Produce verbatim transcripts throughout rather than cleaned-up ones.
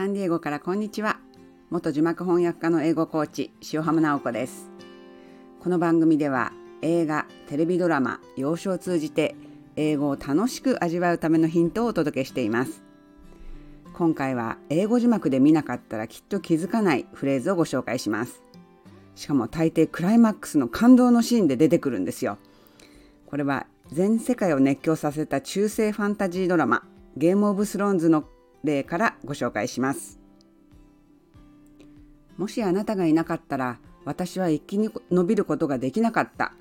サンディエゴからこんにちは。元字幕翻訳家の英語コーチ塩浜直子です。この番組では映画、テレビドラマ、洋書を通じて英語を楽しく味わうためのヒントをお届けしています。今回は英語字幕で見なかったらきっと気づかないフレーズをご紹介します。しかも大抵クライマックスの感動のシーンで出てくるんですよ。これは全世界を熱狂させた中世ファンタジードラマゲームオブスローンズの例からご紹介します。もしあなたがいなかったら私は一気に伸びることができなかった。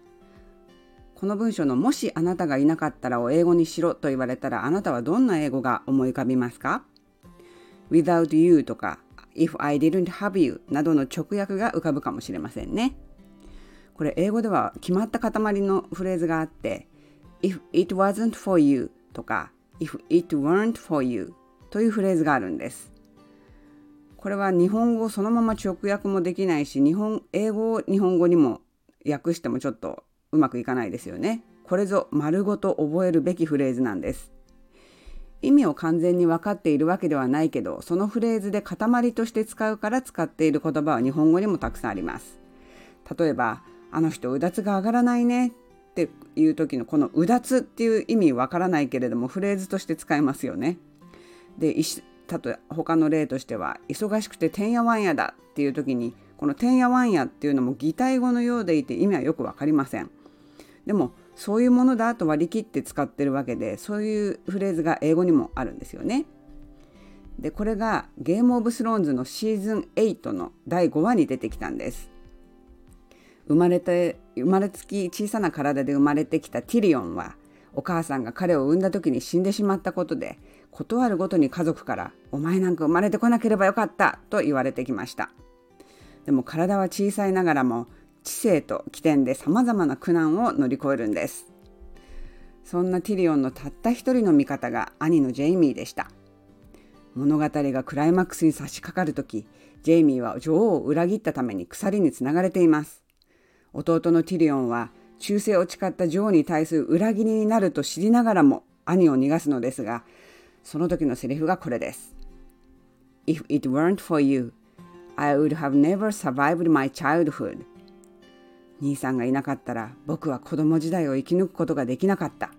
この文章のもしあなたがいなかったらを英語にしろと言われたら、あなたはどんな英語が思い浮かびますか？ without you とか if I didn't have you などの直訳が浮かぶかもしれませんね。これ英語では決まった塊のフレーズがあって if it wasn't for you とか if it weren't for youというフレーズがあるんです。これは日本語をそのまま直訳もできないし、日本英語を日本語にも訳してもちょっとうまくいかないですよね。これぞ丸ごと覚えるべきフレーズなんです。意味を完全に分かっているわけではないけど、そのフレーズで塊として使うから使っている言葉は日本語にもたくさんあります。例えばあの人うだつが上がらないねっていう時のこのうだつっていう意味わからないけれどもフレーズとして使えますよね。で、たとえ他の例としては忙しくててんやわんやだっていう時に、このてんやわんやっていうのも擬態語のようでいて意味はよくわかりません。でもそういうものだと割り切って使ってるわけで、そういうフレーズが英語にもあるんですよね。で、これがゲームオブスローンズのシーズンはちのだいごわに出てきたんです。生まれて生まれつき小さな体で生まれてきたティリオンは、お母さんが彼を産んだ時に死んでしまったことで、ことあるごとに家族からお前なんか生まれてこなければよかったと言われてきました。でも体は小さいながらも知性と機転で様々な苦難を乗り越えるんです。そんなティリオンのたった一人の味方が兄のジェイミーでした。物語がクライマックスに差し掛かるとき、ジェイミーは女王を裏切ったために鎖につながれています。弟のティリオンは忠誠を誓った女王に対する裏切りになると知りながらも兄を逃がすのですが、その時のセリフがこれです。 If it weren't for you, I would have never survived my childhood. 兄さんがいなかったら僕は子供時代を生き抜くことができなかった。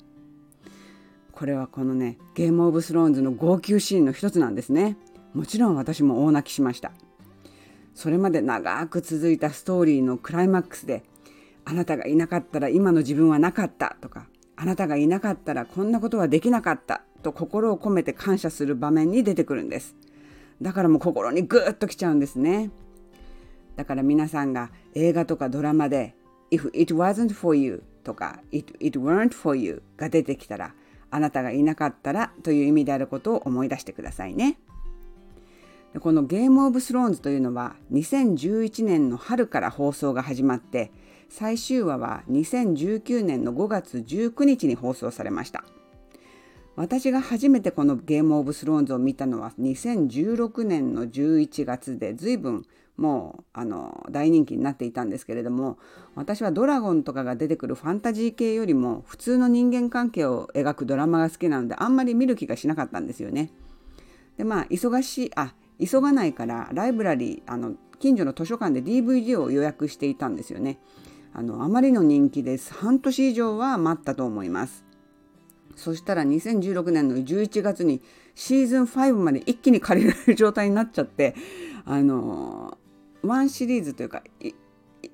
これはこのね、ゲームオブスローンズの号泣シーンの一つなんですね。もちろん私も大泣きしました。それまで長く続いたストーリーのクライマックスで、あなたがいなかったら今の自分はなかったとか、あなたがいなかったらこんなことはできなかったと心を込めて感謝する場面に出てくるんです。だからもう心にグーッときちゃうんですね。だから皆さんが映画とかドラマで If it wasn't for you とか If it weren't for you が出てきたら、あなたがいなかったらという意味であることを思い出してくださいね。このゲームオブスローンズというのはにせんじゅういちねんの春から放送が始まって、最終話はにせんじゅうきゅうねんのごがつじゅうくにちに放送されました。私が初めてこのゲームオブスローンズを見たのはにせんじゅうろくねんのじゅういちがつで、随分もうあの大人気になっていたんですけれども、私はドラゴンとかが出てくるファンタジー系よりも普通の人間関係を描くドラマが好きなので、あんまり見る気がしなかったんですよね。で、まあ忙しいあ急がないからライブラリーあの近所の図書館で ディーブイディー を予約していたんですよね。あのあまりの人気です。半年以上は待ったと思います。そしたらにせんじゅうろくねんのじゅういちがつにシーズンごまで一気に借りられる状態になっちゃって、あのワンシリーズというか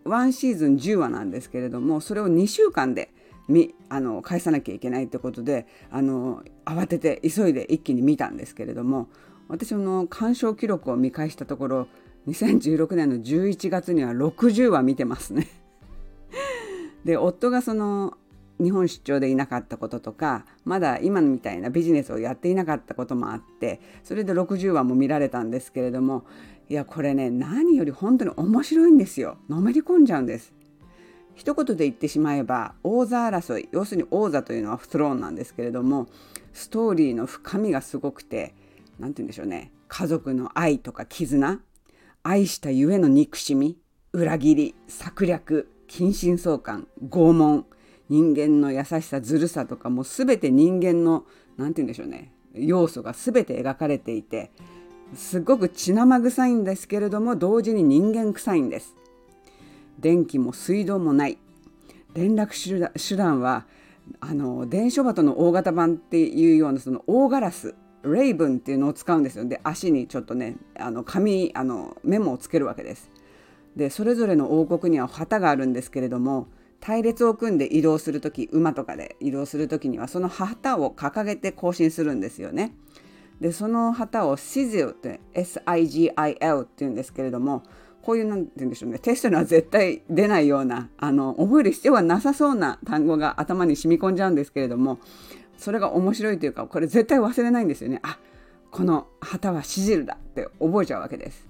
ワンシーズンじゅうわなんですけれども、それをにしゅうかんでみあの返さなきゃいけないということで、あの慌てて急いで一気に見たんですけれども、私の鑑賞記録を見返したところにせんじゅうろくねんのじゅういちがつにはろくじゅうわ見てますね。で、夫がその日本出張でいなかったこととか、まだ今みたいなビジネスをやっていなかったこともあって、それでろくじゅうわも見られたんですけれども、いやこれね、何より本当に面白いんですよ。のめり込んじゃうんです。一言で言ってしまえば王座争い、要するに王座というのはスローンなんですけれども、ストーリーの深みがすごくて、なんて言うんでしょうね、家族の愛とか絆、愛したゆえの憎しみ、裏切り、策略、近親相関、拷問、人間の優しさ、ずるさとか、もうすべて人間のなんて言うんでしょうね、要素がすべて描かれていて、すごく血生臭いんですけれども、同時に人間臭いんです。電気も水道もない。連絡手段はあの伝書バトの大型版っていうようなその大ガラスレイブンっていうのを使うんですよ。で、足にちょっとねあの紙あのメモをつけるわけです。で、それぞれの王国には旗があるんですけれども、隊列を組んで移動するとき、馬とかで移動するときにはその旗を掲げて行進するんですよね。で、その旗をシジルって エスアイジル っていうんですけれども、こういうなんて言うんでしょうね、テストには絶対出ないようなあの覚える必要はなさそうな単語が頭に染み込んじゃうんですけれども、それが面白いというか、これ絶対忘れないんですよね。あ、この旗はシジルだって覚えちゃうわけです。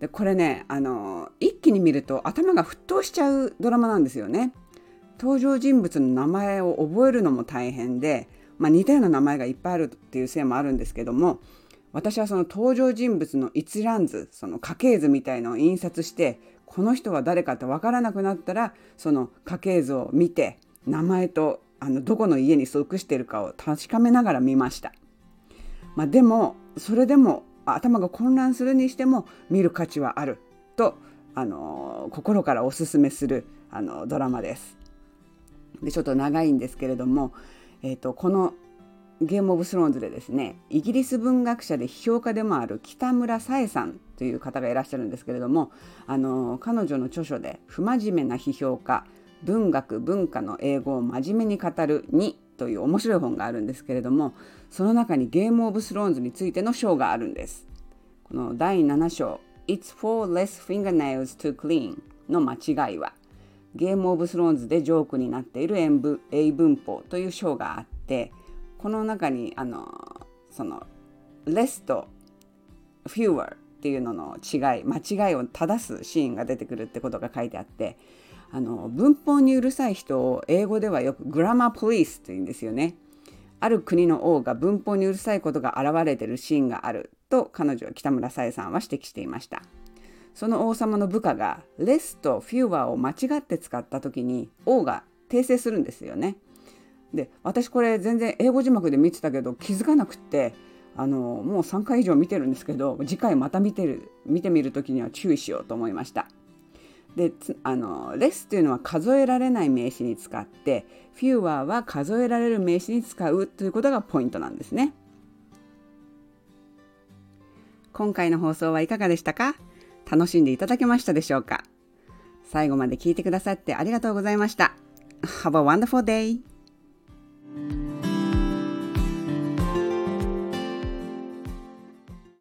で、これねあの一気に見ると頭が沸騰しちゃうドラマなんですよね。登場人物の名前を覚えるのも大変で、まあ、似たような名前がいっぱいあるっていうせいもあるんですけども、私はその登場人物の一覧図、その家系図みたいのを印刷して、この人は誰かって分からなくなったら、その家系図を見て名前とあのどこの家に属しているかを確かめながら見ました。まあ、でもそれでも頭が混乱するにしても見る価値はあると、あの心からおすすめするあのドラマです。で、ちょっと長いんですけれども、えーと、このゲームオブスローンズでですね、イギリス文学者で批評家でもある北村さえさんという方がいらっしゃるんですけれども、あの彼女の著書で不真面目な批評家、文学文化の英語を真面目に語るにという面白い本があるんですけれども、その中にゲームオブスローンズについての章があるんです。このだいなな章 It's four less fingernails to clean の間違いは、ゲームオブスローンズでジョークになっている英文法という章があって、この中にあのそのレスとフューワーっていうのの違い、間違いを正すシーンが出てくるってことが書いてあって、あの文法にうるさい人を英語ではよくグラマーポリスって言うんですよね。ある国の王が文法にうるさいことが現れているシーンがあると、彼女北村さえさんは指摘していました。その王様の部下がレスとフューワーを間違って使った時に王が訂正するんですよね。で、私これ全然英語字幕で見てたけど気づかなくって、あのもうさんかい以上見てるんですけど、次回また見てる見てみるときには注意しようと思いました。で、あのレスというのは数えられない名詞に使って、フューワーは数えられる名詞に使うということがポイントなんですね。今回の放送はいかがでしたか？楽しんでいただけましたでしょうか？最後まで聞いてくださってありがとうございました。 Have a wonderful day!